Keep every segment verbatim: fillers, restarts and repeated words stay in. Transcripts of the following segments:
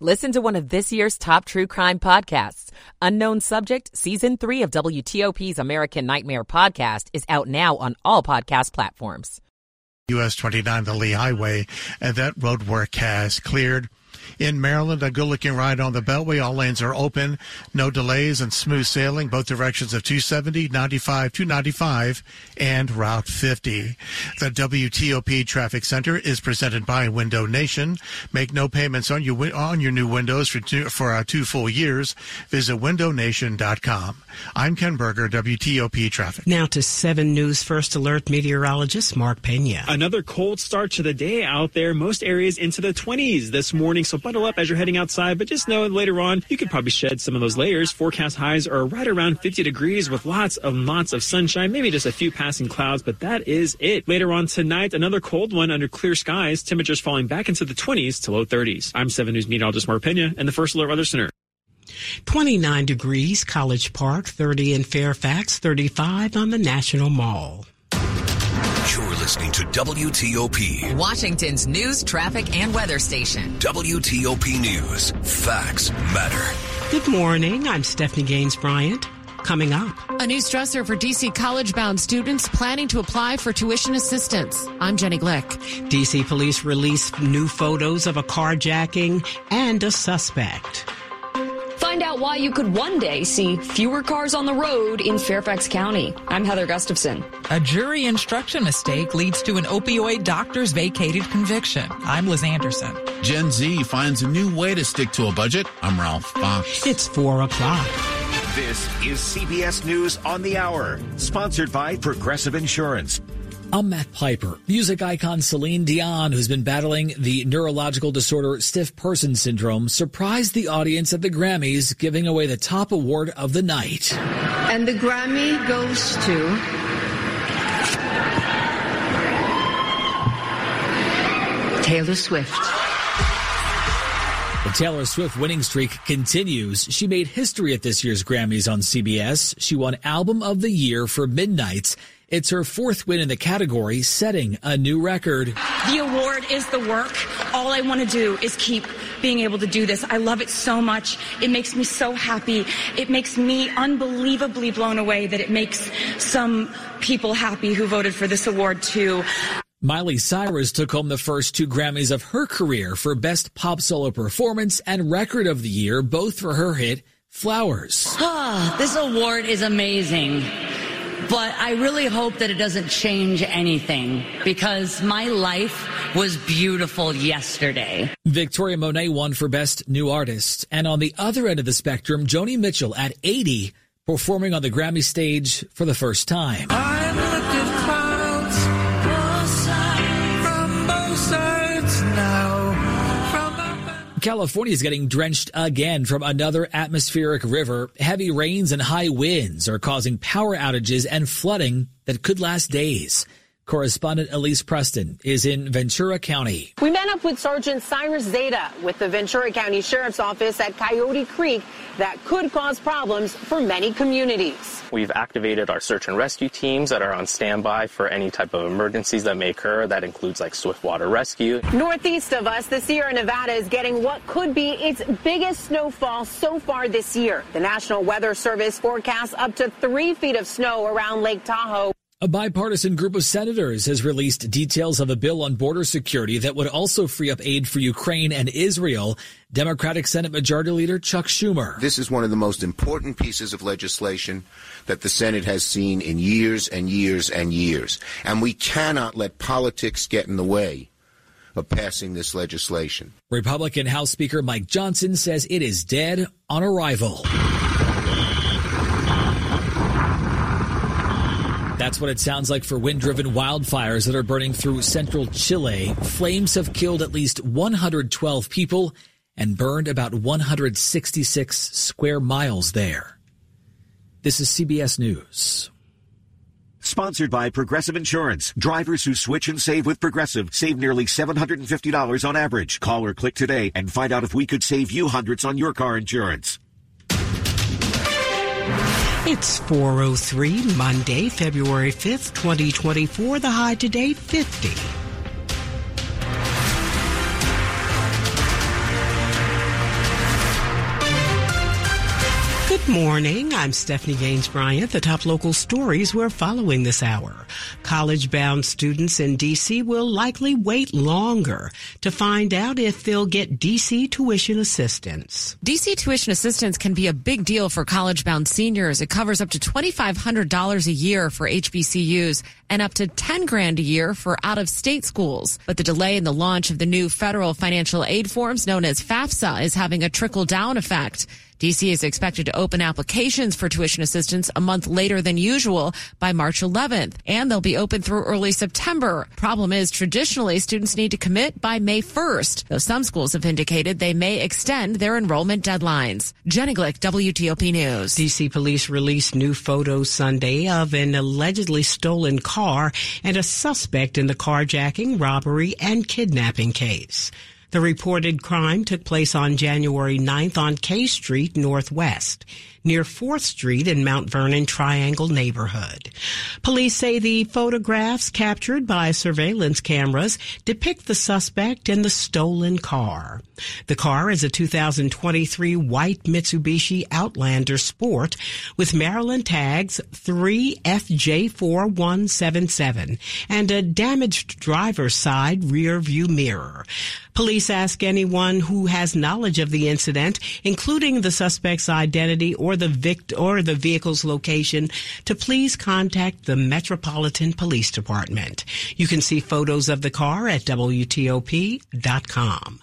Listen to one of this year's top true crime podcasts. Unknown Subject, Season three of W T O P's American Nightmare podcast is out now on all podcast platforms. U S twenty-nine, the Lee Highway, and that road work has cleared. In Maryland, a good-looking ride on the Beltway. All lanes are open. No delays and smooth sailing. Both directions of two seventy, ninety-five, two ninety-five, and Route fifty. The W T O P Traffic Center is presented by Window Nation. Make no payments on your on your new windows for two, for our two full years. Visit window nation dot com. I'm Ken Berger, W T O P Traffic. Now to seven News First Alert meteorologist Mark Pena. Another cold start to the day out there. Most areas into the twenties this morning. So bundle up as you're heading outside, but just know later on you could probably shed some of those layers. Forecast highs are right around fifty degrees with lots and lots of sunshine, maybe just a few passing clouds, but that is it. Later on tonight, another cold one under clear skies, temperatures falling back into the twenties to low thirties. I'm seven News meteorologist Mark Pena and the First Alert Weather Center. twenty-nine degrees, College Park, thirty in Fairfax, thirty-five on the National Mall. You're listening to W T O P, Washington's news, traffic, and weather station. W T O P News. Facts matter. Good morning. I'm Stephanie Gaines Bryant. Coming up, a new stressor for D C college-bound students planning to apply for tuition assistance. I'm Jenny Glick. D C police released new photos of a carjacking and a suspect. Find out why you could one day see fewer cars on the road in Fairfax County. I'm Heather Gustafson. A jury instruction mistake leads to an opioid doctor's vacated conviction. I'm Liz Anderson. Gen Z finds a new way to stick to a budget. I'm Ralph Fox. It's four o'clock. This is C B S News on the Hour, sponsored by Progressive Insurance. I'm Matt Piper. Music icon Celine Dion, who's been battling the neurological disorder stiff person syndrome, surprised the audience at the Grammys, giving away the top award of the night. And the Grammy goes to Taylor Swift. The Taylor Swift winning streak continues. She made history at this year's Grammys on C B S. She won Album of the Year for Midnights. It's her fourth win in the category, setting a new record. The award is the work. All I want to do is keep being able to do this. I love it so much. It makes me so happy. It makes me unbelievably blown away that it makes some people happy who voted for this award too. Miley Cyrus took home the first two Grammys of her career for Best Pop Solo Performance and Record of the Year, both for her hit, Flowers. Ah, this award is amazing, but I really hope that it doesn't change anything because my life was beautiful yesterday. Victoria Monet won for Best New Artist. And on the other end of the spectrum, Joni Mitchell at eighty, performing on the Grammy stage for the first time. I'm looking for- California is getting drenched again from another atmospheric river. Heavy rains and high winds are causing power outages and flooding that could last days. Correspondent Elise Preston is in Ventura County. We met up with Sergeant Cyrus Zeta with the Ventura County Sheriff's Office at Coyote Creek that could cause problems for many communities. We've activated our search and rescue teams that are on standby for any type of emergencies that may occur. That includes like swift water rescue. Northeast of us, the Sierra Nevada is getting what could be its biggest snowfall so far this year. The National Weather Service forecasts up to three feet of snow around Lake Tahoe. A bipartisan group of senators has released details of a bill on border security that would also free up aid for Ukraine and Israel. Democratic Senate Majority Leader Chuck Schumer. This is one of the most important pieces of legislation that the Senate has seen in years and years and years. And we cannot let politics get in the way of passing this legislation. Republican House Speaker Mike Johnson says it is dead on arrival. That's what it sounds like for wind-driven wildfires that are burning through central Chile. Flames have killed at least one hundred twelve people and burned about one hundred sixty-six square miles there. This is C B S News. Sponsored by Progressive Insurance. Drivers who switch and save with Progressive save nearly seven hundred fifty dollars on average. Call or click today and find out if we could save you hundreds on your car insurance. It's four oh three, Monday, February fifth, twenty twenty-four. The high today, fifty. Good morning. I'm Stephanie Gaines Bryant. The top local stories we're following this hour. College-bound students in D C will likely wait longer to find out if they'll get D C tuition assistance. D C tuition assistance can be a big deal for college-bound seniors. It covers up to two thousand five hundred dollars a year for H B C Us and up to ten grand a year for out-of-state schools. But the delay in the launch of the new federal financial aid forms known as FAFSA is having a trickle-down effect. D C is expected to open applications for tuition assistance a month later than usual by March eleventh, and they'll be open through early September. Problem is, traditionally, students need to commit by May first, though some schools have indicated they may extend their enrollment deadlines. Jenny Glick, W T O P News. D C police released new photos Sunday of an allegedly stolen car and a suspect in the carjacking, robbery, and kidnapping case. The reported crime took place on January ninth on K Street Northwest, near fourth street in Mount Vernon Triangle neighborhood. Police say the photographs captured by surveillance cameras depict the suspect in the stolen car. The car is a two thousand twenty-three white Mitsubishi Outlander Sport with Maryland tags three F J four one seven seven and a damaged driver's side rear view mirror. Police ask anyone who has knowledge of the incident, including the suspect's identity or the vict- or the vehicle's location, to please contact the Metropolitan Police Department. You can see photos of the car at W T O P dot com.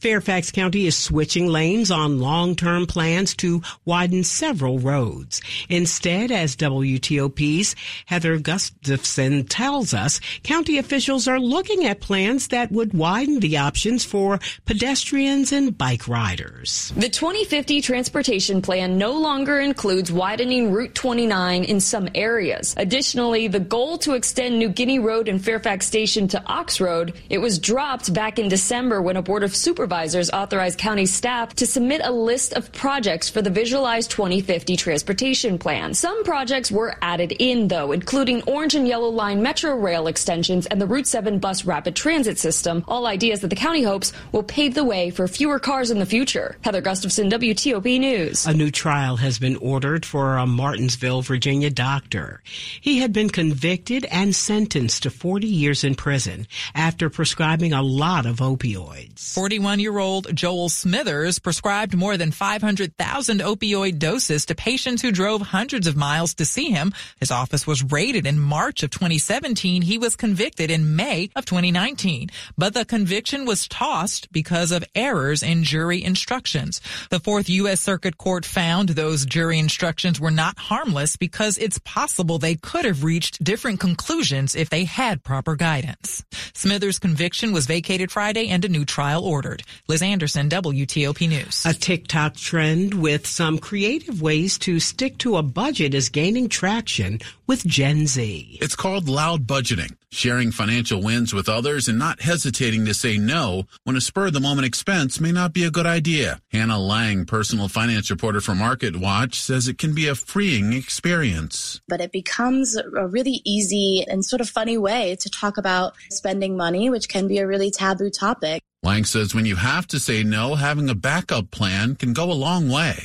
Fairfax County is switching lanes on long-term plans to widen several roads. Instead, as W T O P's Heather Gustafson tells us, county officials are looking at plans that would widen the options for pedestrians and bike riders. The twenty fifty transportation plan no longer includes widening Route twenty-nine in some areas. Additionally, the goal to extend New Guinea Road and Fairfax Station to Ox Road, it was dropped back in December when a Board of Supervisors authorized county staff to submit a list of projects for the Visualize twenty fifty transportation plan. Some projects were added in, though, including Orange and Yellow Line Metro Rail extensions and the Route seven bus rapid transit system, all ideas that the county hopes will pave the way for fewer cars in the future. Heather Gustafson, W T O P News. A new trial has been ordered for a Martinsville, Virginia doctor. He had been convicted and sentenced to forty years in prison after prescribing a lot of opioids. forty-one-year-old Joel Smithers prescribed more than five hundred thousand opioid doses to patients who drove hundreds of miles to see him. His office was raided in March of twenty seventeen. He was convicted in May of twenty nineteen, but the conviction was tossed because of errors in jury instructions. The Fourth U S Circuit Court found those jury instructions were not harmless because it's possible they could have reached different conclusions if they had proper guidance. Smithers' conviction was vacated Friday and a new trial ordered. Liz Anderson, W T O P News. A TikTok trend with some creative ways to stick to a budget is gaining traction with Gen Z. It's called loud budgeting, sharing financial wins with others and not hesitating to say no when a spur-of-the-moment expense may not be a good idea. Hannah Lang, personal finance reporter for MarketWatch, says it can be a freeing experience. But it becomes a really easy and sort of funny way to talk about spending money, which can be a really taboo topic. Lang says when you have to say no, having a backup plan can go a long way.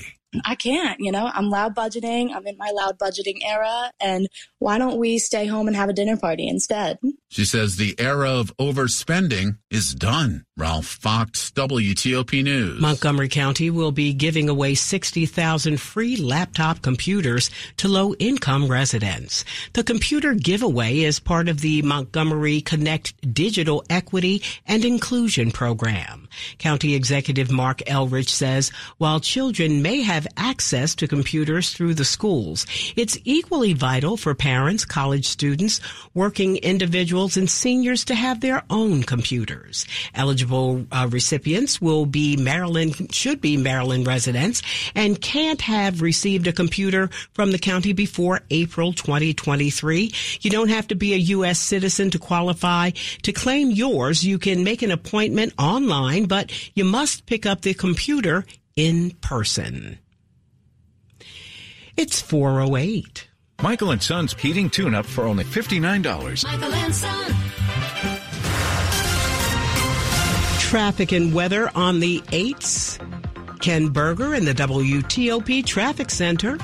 I can't, you know, I'm loud budgeting. I'm in my loud budgeting era. And why don't we stay home and have a dinner party instead? She says the era of overspending is done. Ralph Fox, W T O P News. Montgomery County will be giving away sixty thousand free laptop computers to low-income residents. The computer giveaway is part of the Montgomery Connect Digital Equity and Inclusion Program. County Executive Mark Elrich says while children may have access to computers through the schools, it's equally vital for parents, college students, working individuals, and seniors to have their own computers. Eligible Uh, recipients will be Maryland, should be Maryland residents and can't have received a computer from the county before April twenty twenty-three. You don't have to be a U S citizen to qualify. To claim yours, you can make an appointment online, but you must pick up the computer in person. It's four oh eight. Michael and Son's heating tune-up for only fifty-nine dollars. Michael and Son. Traffic and weather on the eights. Ken Berger in the W T O P Traffic Center.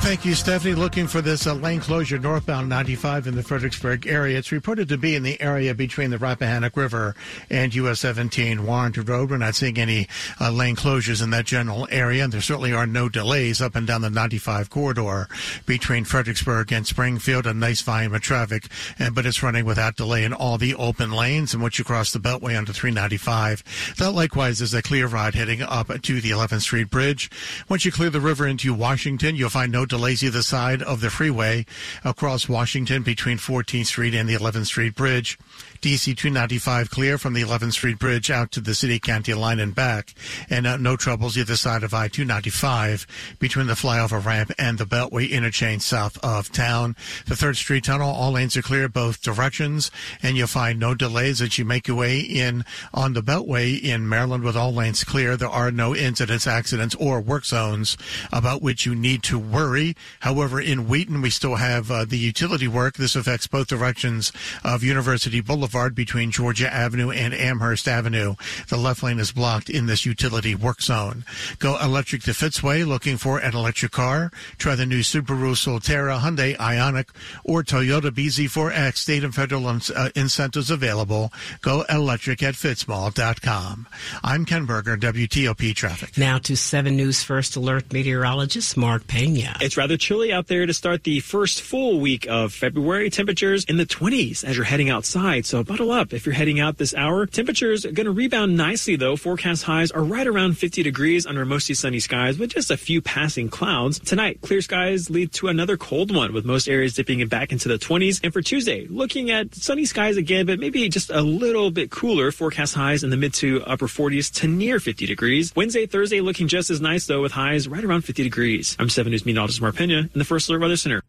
Thank you, Stephanie. Looking for this uh, lane closure northbound ninety-five in the Fredericksburg area. It's reported to be in the area between the Rappahannock River and U S seventeen Warrenton Road. We're not seeing any uh, lane closures in that general area, and there certainly are no delays up and down the ninety-five corridor between Fredericksburg and Springfield. A nice volume of traffic, and but it's running without delay in all the open lanes, and once you cross the Beltway onto three ninety-five. That likewise is a clear ride heading up to the eleventh Street Bridge. Once you clear the river into Washington, you'll find no delay. Delays either side of the freeway across Washington between fourteenth Street and the eleventh Street Bridge. D C two ninety-five clear from the eleventh Street Bridge out to the city-county line and back. And uh, no troubles either side of I two ninety-five between the flyover ramp and the Beltway interchange south of town. The third Street Tunnel, all lanes are clear both directions, and you'll find no delays as you make your way in on the Beltway in Maryland with all lanes clear. There are no incidents, accidents, or work zones about which you need to worry. However, in Wheaton, we still have uh, the utility work. This affects both directions of University Boulevard between Georgia Avenue and Amherst Avenue. The left lane is blocked in this utility work zone. Go electric to Fitzway, looking for an electric car. Try the new Subaru Solterra, Hyundai Ioniq, or Toyota B Z four X. State and federal uh, incentives available. Go electric at Fitzmall dot com. I'm Ken Berger, W T O P Traffic. Now to seven News First Alert meteorologist Mark Pena. It's rather chilly out there to start the first full week of February. Temperatures in the twenties as you're heading outside, so bundle up if you're heading out this hour. Temperatures are going to rebound nicely, though. Forecast highs are right around fifty degrees under mostly sunny skies with just a few passing clouds. Tonight, clear skies lead to another cold one with most areas dipping it back into the twenties. And for Tuesday, looking at sunny skies again, but maybe just a little bit cooler. Forecast highs in the mid to upper forties to near fifty degrees. Wednesday, Thursday looking just as nice, though, with highs right around fifty degrees. I'm seven News meteorologist Mark Pena in the First Alert Weather Center.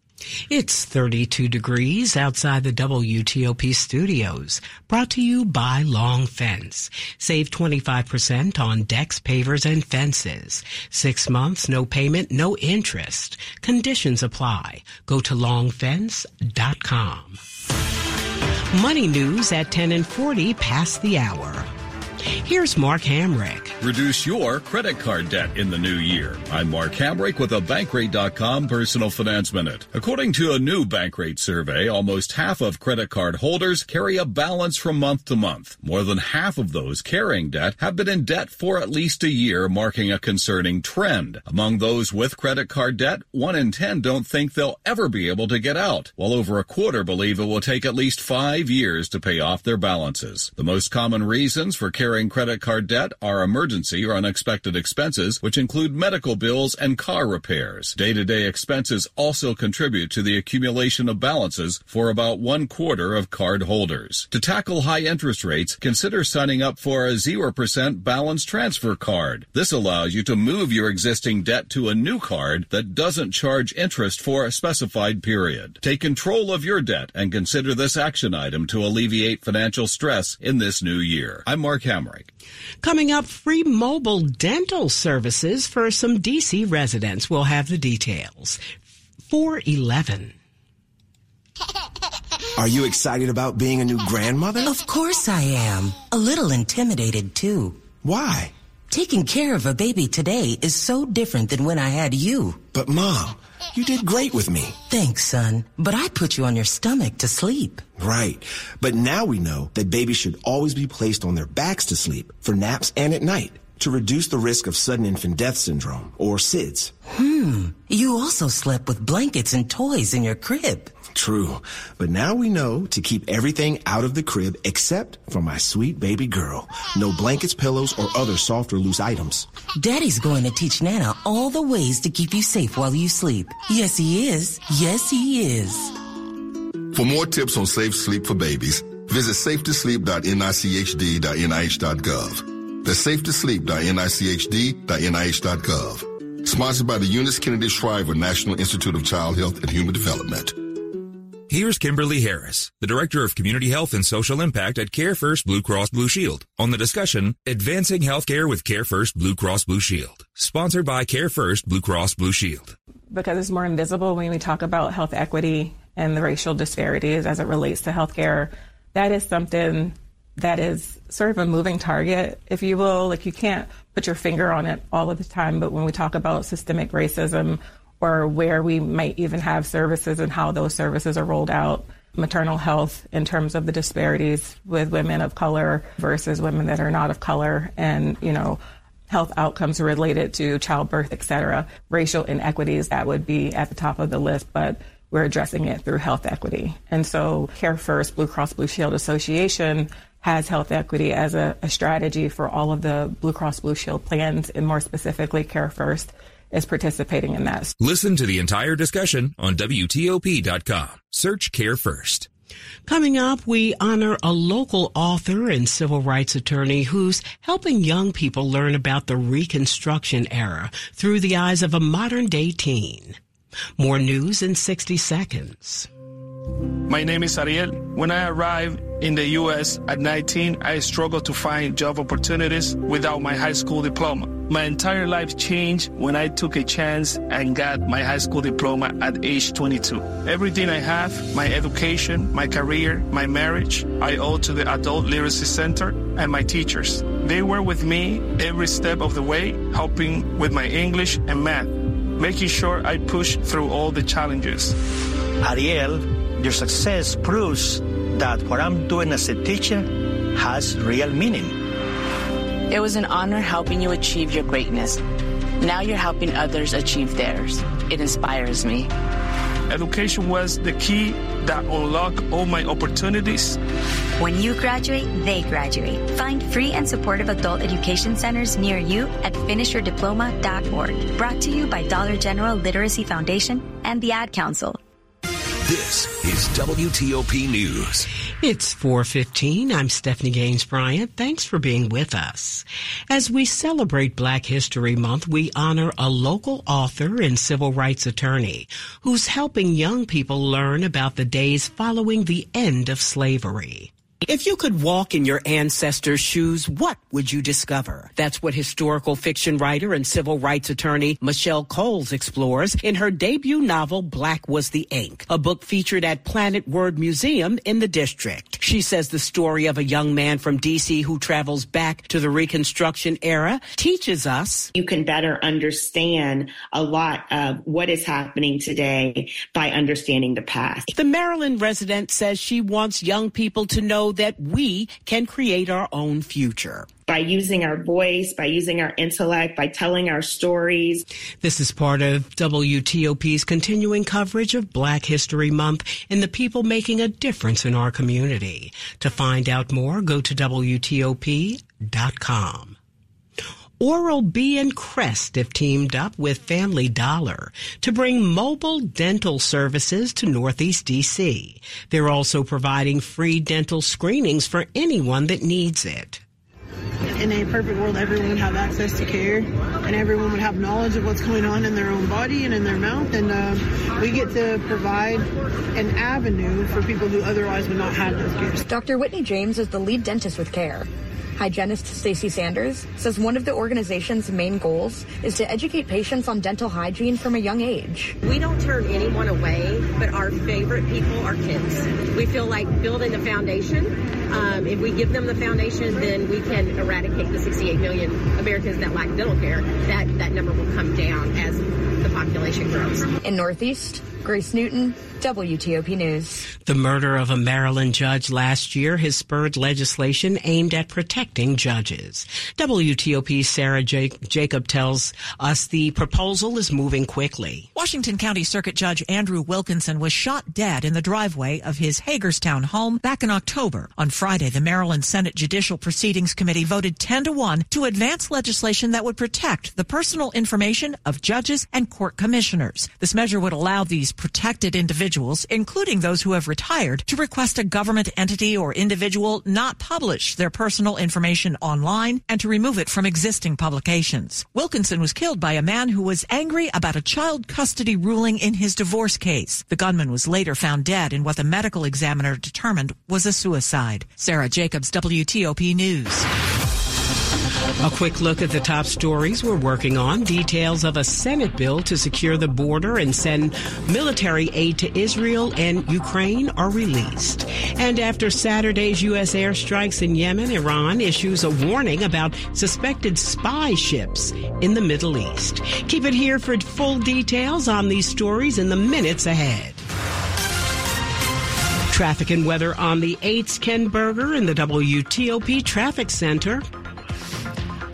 It's thirty-two degrees outside the W T O P studios. Brought to you by Long Fence. Save twenty-five percent on decks, pavers, and fences. Six months, no payment, no interest. Conditions apply. Go to long fence dot com. Money news at ten and forty past the hour. Here's Mark Hamrick. Reduce your credit card debt in the new year. I'm Mark Hamrick with a Bankrate dot com Personal Finance Minute. According to a new Bankrate survey, almost half of credit card holders carry a balance from month to month. More than half of those carrying debt have been in debt for at least a year, marking a concerning trend. Among those with credit card debt, one in ten don't think they'll ever be able to get out, while over a quarter believe it will take at least five years to pay off their balances. The most common reasons for carrying credit card debt are emergency or unexpected expenses, which include medical bills and car repairs. Day-to-day expenses also contribute to the accumulation of balances for about one quarter of card holders. To tackle high interest rates, consider signing up for a zero percent balance transfer card. This allows you to move your existing debt to a new card that doesn't charge interest for a specified period. Take control of your debt and consider this action item to alleviate financial stress in this new year. I'm Mark Hamm. Coming up, free mobile dental services for some D C residents. We'll have the details. four eleven. Are you excited about being a new grandmother? Of course I am. A little intimidated, too. Why? Taking care of a baby today is so different than when I had you. But, Mom, you did great with me. Thanks, son. But I put you on your stomach to sleep. Right. But now we know that babies should always be placed on their backs to sleep for naps and at night to reduce the risk of sudden infant death syndrome, or SIDS. Hmm. You also slept with blankets and toys in your crib. True. But now we know to keep everything out of the crib except for my sweet baby girl. No blankets, pillows, or other soft or loose items. Daddy's going to teach Nana all the ways to keep you safe while you sleep. Yes, he is. Yes, he is. For more tips on safe sleep for babies, visit safe to sleep dot n i c h d dot n i h dot gov. That's safe to sleep dot n i c h d dot n i h dot gov. Sponsored by the Eunice Kennedy Shriver National Institute of Child Health and Human Development. Here's Kimberly Harris, the Director of Community Health and Social Impact at Care First Blue Cross Blue Shield, on the discussion, Advancing Healthcare with Care First Blue Cross Blue Shield, sponsored by Care First Blue Cross Blue Shield. Because it's more invisible when we talk about health equity and the racial disparities as it relates to healthcare, that is something that is sort of a moving target, if you will. Like, you can't put your finger on it all of the time, but when we talk about systemic racism, or where we might even have services and how those services are rolled out, maternal health in terms of the disparities with women of color versus women that are not of color, and, you know, health outcomes related to childbirth, et cetera, racial inequities, that would be at the top of the list, but we're addressing it through health equity. And so Care First Blue Cross Blue Shield Association has health equity as a, a strategy for all of the Blue Cross Blue Shield plans, and more specifically Care First is participating in that. Listen to the entire discussion on W T O P dot com. Search Care First. Coming up, we honor a local author and civil rights attorney who's helping young people learn about the Reconstruction era through the eyes of a modern-day teen. More news in sixty seconds. My name is Ariel. When I arrived in the U S at nineteen, I struggled to find job opportunities without my high school diploma. My entire life changed when I took a chance and got my high school diploma at age twenty-two. Everything I have, my education, my career, my marriage, I owe to the Adult Literacy Center and my teachers. They were with me every step of the way, helping with my English and math, making sure I pushed through all the challenges. Ariel, your success proves that what I'm doing as a teacher has real meaning. It was an honor helping you achieve your greatness. Now you're helping others achieve theirs. It inspires me. Education was the key that unlocked all my opportunities. When you graduate, they graduate. Find free and supportive adult education centers near you at finish your diploma dot org. Brought to you by Dollar General Literacy Foundation and the Ad Council. This is W T O P News. It's four fifteen. I'm Stephanie Gaines Bryant. Thanks for being with us. As we celebrate Black History Month, we honor a local author and civil rights attorney who's helping young people learn about the days following the end of slavery. If you could walk in your ancestors' shoes, what would you discover? That's what historical fiction writer and civil rights attorney Michelle Coles explores in her debut novel, Black Was the Ink, a book featured at Planet Word Museum in the district. She says the story of a young man from D C who travels back to the Reconstruction era teaches us. You can better understand a lot of what is happening today by understanding the past. The Maryland resident says she wants young people to know that we can create our own future. By using our voice, by using our intellect, by telling our stories. This is part of W T O P's continuing coverage of Black History Month and the people making a difference in our community. To find out more, go to W T O P dot com. Oral-B and Crest have teamed up with Family Dollar to bring mobile dental services to Northeast D C. They're also providing free dental screenings for anyone that needs it. In a perfect world, everyone would have access to care, and everyone would have knowledge of what's going on in their own body and in their mouth, and uh, we get to provide an avenue for people who otherwise would not have those cares. Doctor Whitney James is the lead dentist with CARE. Hygienist Stacey Sanders says one of the organization's main goals is to educate patients on dental hygiene from a young age. We don't turn anyone away, but our favorite people are kids. We feel like building the foundation, um, if we give them the foundation, then we can eradicate the sixty-eight million Americans that lack dental care. That, that number will come down as the population grows. In Northeast, Grace Newton, W T O P News. The murder of a Maryland judge last year has spurred legislation aimed at protecting judges. W T O P's Sarah Jacob tells us the proposal is moving quickly. Washington County Circuit Judge Andrew Wilkinson was shot dead in the driveway of his Hagerstown home back in October. On Friday, the Maryland Senate Judicial Proceedings Committee voted ten to one to advance legislation that would protect the personal information of judges and court commissioners. This measure would allow these protected individuals, including those who have retired, to request a government entity or individual not publish their personal information online and to remove it from existing publications. Wilkinson was killed by a man who was angry about a child custody ruling in his divorce case. The gunman was later found dead in what the medical examiner determined was a suicide. Sarah Jacobs, W T O P News. A quick look at the top stories we're working on. Details of a Senate bill to secure the border and send military aid to Israel and Ukraine are released. And after Saturday's U S airstrikes in Yemen, Iran issues a warning about suspected spy ships in the Middle East. Keep it here for full details on these stories in the minutes ahead. Traffic and weather on the eights. Ken Berger in the W T O P Traffic Center.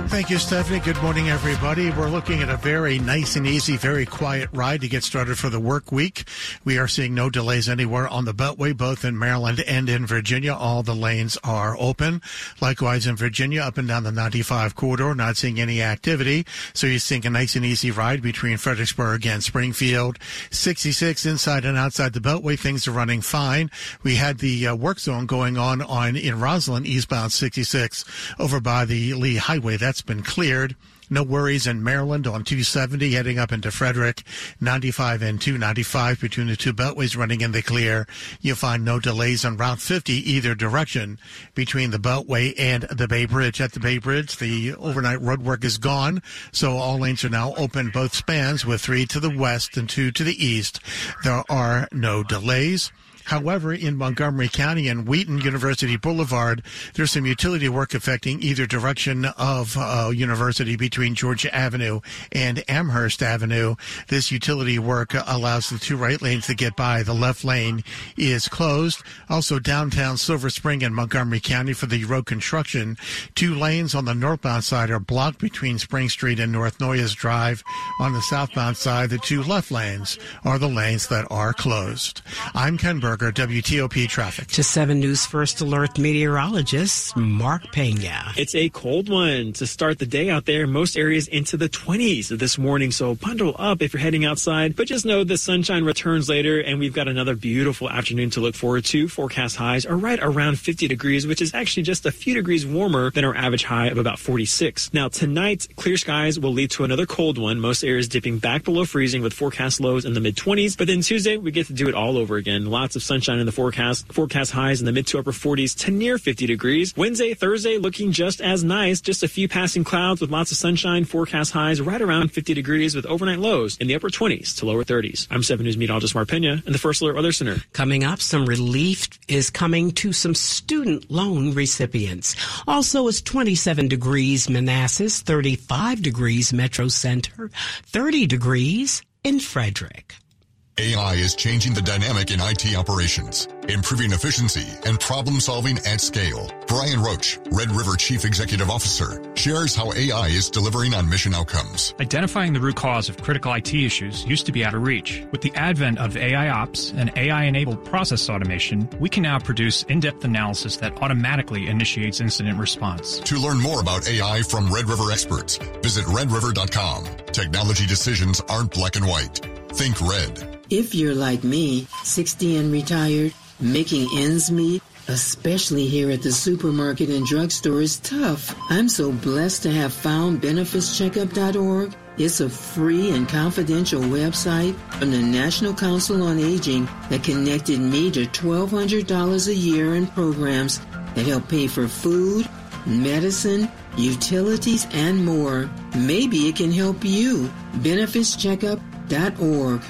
Thank you, Stephanie. Good morning, everybody. We're looking at a very nice and easy, very quiet ride to get started for the work week. We are seeing no delays anywhere on the Beltway, both in Maryland and in Virginia. All the lanes are open. Likewise, in Virginia, up and down the ninety-five corridor, not seeing any activity. So you're seeing a nice and easy ride between Fredericksburg and Springfield. sixty-six inside and outside the Beltway, things are running fine. We had the uh, work zone going on, on in Roslyn, eastbound sixty-six, over by the Lee Highway. That's been cleared. No worries in Maryland on two seventy heading up into Frederick, ninety-five and two ninety-five between the two beltways running in the clear. You'll find no delays on Route fifty either direction between the Beltway and the Bay Bridge. At the Bay Bridge, the overnight road work is gone, so all lanes are now open both spans with three to the west and two to the east. There are no delays. However, in Montgomery County and Wheaton University Boulevard, there's some utility work affecting either direction of uh, University between Georgia Avenue and Amherst Avenue. This utility work allows the two right lanes to get by. The left lane is closed. Also, downtown Silver Spring and Montgomery County for the road construction. Two lanes on the northbound side are blocked between Spring Street and North Noyes Drive. On the southbound side, the two left lanes are the lanes that are closed. I'm Ken Berger, W T O P Traffic. To seven News First Alert meteorologist Mark Pena. It's a cold one to start the day out there. Most areas into the twenties this morning, so bundle up if you're heading outside. But just know the sunshine returns later, and we've got another beautiful afternoon to look forward to. Forecast highs are right around fifty degrees, which is actually just a few degrees warmer than our average high of about forty-six. Now, tonight, clear skies will lead to another cold one. Most areas dipping back below freezing with forecast lows in the mid-twenties. But then Tuesday, we get to do it all over again. Lots of sunshine in the forecast. Forecast highs in the mid to upper forties to near fifty degrees. Wednesday, Thursday looking just as nice. Just a few passing clouds with lots of sunshine. Forecast highs right around fifty degrees with overnight lows in the upper twenties to lower thirties. I'm seven News meteorologist Mark Pena and the First Alert Weather Center. Coming up, some relief is coming to some student loan recipients. Also, it's twenty-seven degrees Manassas, thirty-five degrees Metro Center, thirty degrees in Frederick. A I is changing the dynamic in I T operations, improving efficiency and problem-solving at scale. Brian Roach, Red River Chief Executive Officer, shares how A I is delivering on mission outcomes. Identifying the root cause of critical I T issues used to be out of reach. With the advent of AIOps and A I-enabled process automation, we can now produce in-depth analysis that automatically initiates incident response. To learn more about A I from Red River experts, visit red river dot com. Technology decisions aren't black and white. Think red. If you're like me, sixty and retired, making ends meet, especially here at the supermarket and drugstore, is tough. I'm so blessed to have found benefits checkup dot org. It's a free and confidential website from the National Council on Aging that connected me to twelve hundred dollars a year in programs that help pay for food, medicine, utilities, and more. Maybe it can help you. Benefits Checkup dot org.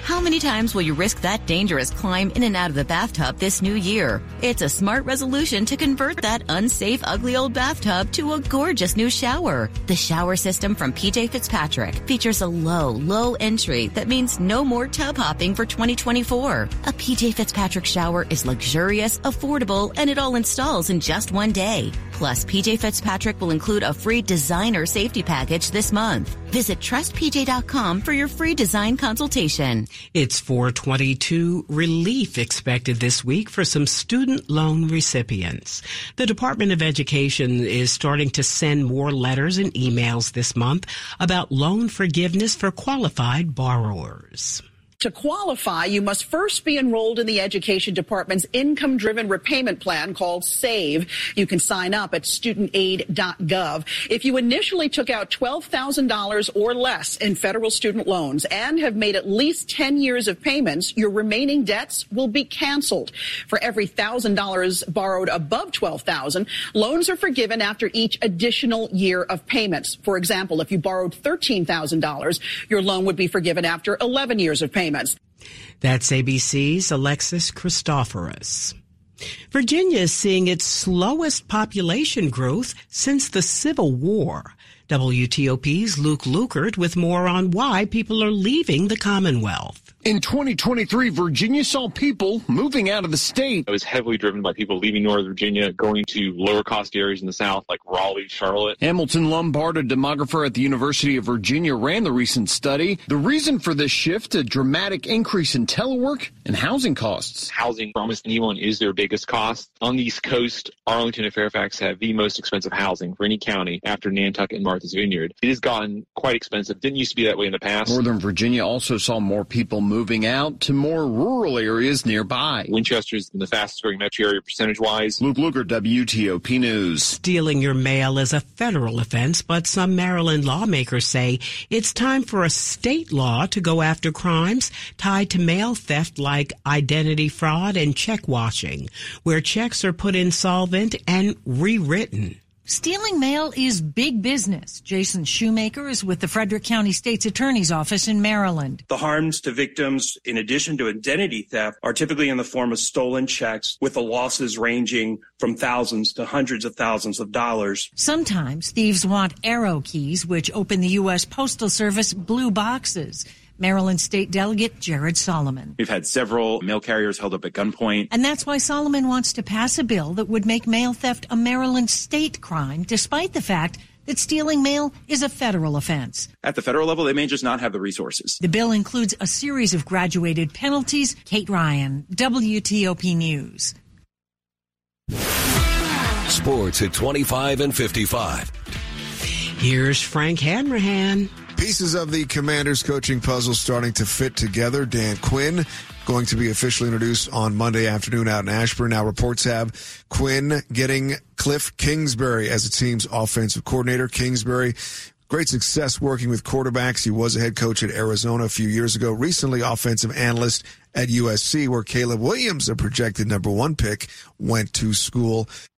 How many times will you risk that dangerous climb in and out of the bathtub this new year? It's a smart resolution to convert that unsafe, ugly old bathtub to a gorgeous new shower. The shower system from P J Fitzpatrick features a low, low entry that means no more tub hopping for twenty twenty-four. A P J Fitzpatrick shower is luxurious, affordable, and it all installs in just one day. Plus, P J Fitzpatrick will include a free designer safety package this month. Visit trust p j dot com for your free design consultation. It's four twenty-two. Relief expected this week for some student loan recipients. The Department of Education is starting to send more letters and emails this month about loan forgiveness for qualified borrowers. To qualify, you must first be enrolled in the Education Department's income-driven repayment plan called SAVE. You can sign up at student aid dot gov. If you initially took out twelve thousand dollars or less in federal student loans and have made at least ten years of payments, your remaining debts will be canceled. For every one thousand dollars borrowed above twelve thousand dollars, loans are forgiven after each additional year of payments. For example, if you borrowed thirteen thousand dollars, your loan would be forgiven after eleven years of payments. That's A B C's Alexis Christophorus. Virginia is seeing its slowest population growth since the Civil War. W T O P's Luke Lukert with more on why people are leaving the Commonwealth. In twenty twenty-three, Virginia saw people moving out of the state. It was heavily driven by people leaving Northern Virginia, going to lower-cost areas in the South like Raleigh, Charlotte. Hamilton Lombard, a demographer at the University of Virginia, ran the recent study. The reason for this shift, a dramatic increase in telework and housing costs. Housing, for almost anyone, is their biggest cost. On the East Coast, Arlington and Fairfax have the most expensive housing for any county after Nantucket and Martha's This vineyard. It has gotten quite expensive. Didn't used to be that way in the past. Northern Virginia also saw more people moving out to more rural areas nearby. Winchester's in the fastest growing metro area percentage-wise. Luke Luger, W T O P News. Stealing your mail is a federal offense, but some Maryland lawmakers say it's time for a state law to go after crimes tied to mail theft like identity fraud and check washing, where checks are put insolvent and rewritten. Stealing mail is big business. Jason Shoemaker is with the Frederick County State's Attorney's Office in Maryland. The harms to victims, in addition to identity theft, are typically in the form of stolen checks, with the losses ranging from thousands to hundreds of thousands of dollars. Sometimes thieves want arrow keys, which open the U S Postal Service blue boxes. Maryland State Delegate Jared Solomon. We've had several mail carriers held up at gunpoint. And that's why Solomon wants to pass a bill that would make mail theft a Maryland state crime, despite the fact that stealing mail is a federal offense. At the federal level, they may just not have the resources. The bill includes a series of graduated penalties. Kate Ryan, W T O P News. Sports at twenty-five and fifty-five. Here's Frank Hanrahan. Pieces of the Commanders coaching puzzle starting to fit together. Dan Quinn going to be officially introduced on Monday afternoon out in Ashburn. Now reports have Quinn getting Cliff Kingsbury as the team's offensive coordinator. Kingsbury, great success working with quarterbacks. He was a head coach at Arizona a few years ago. Recently, offensive analyst at U S C, where Caleb Williams, a projected number one pick, went to school.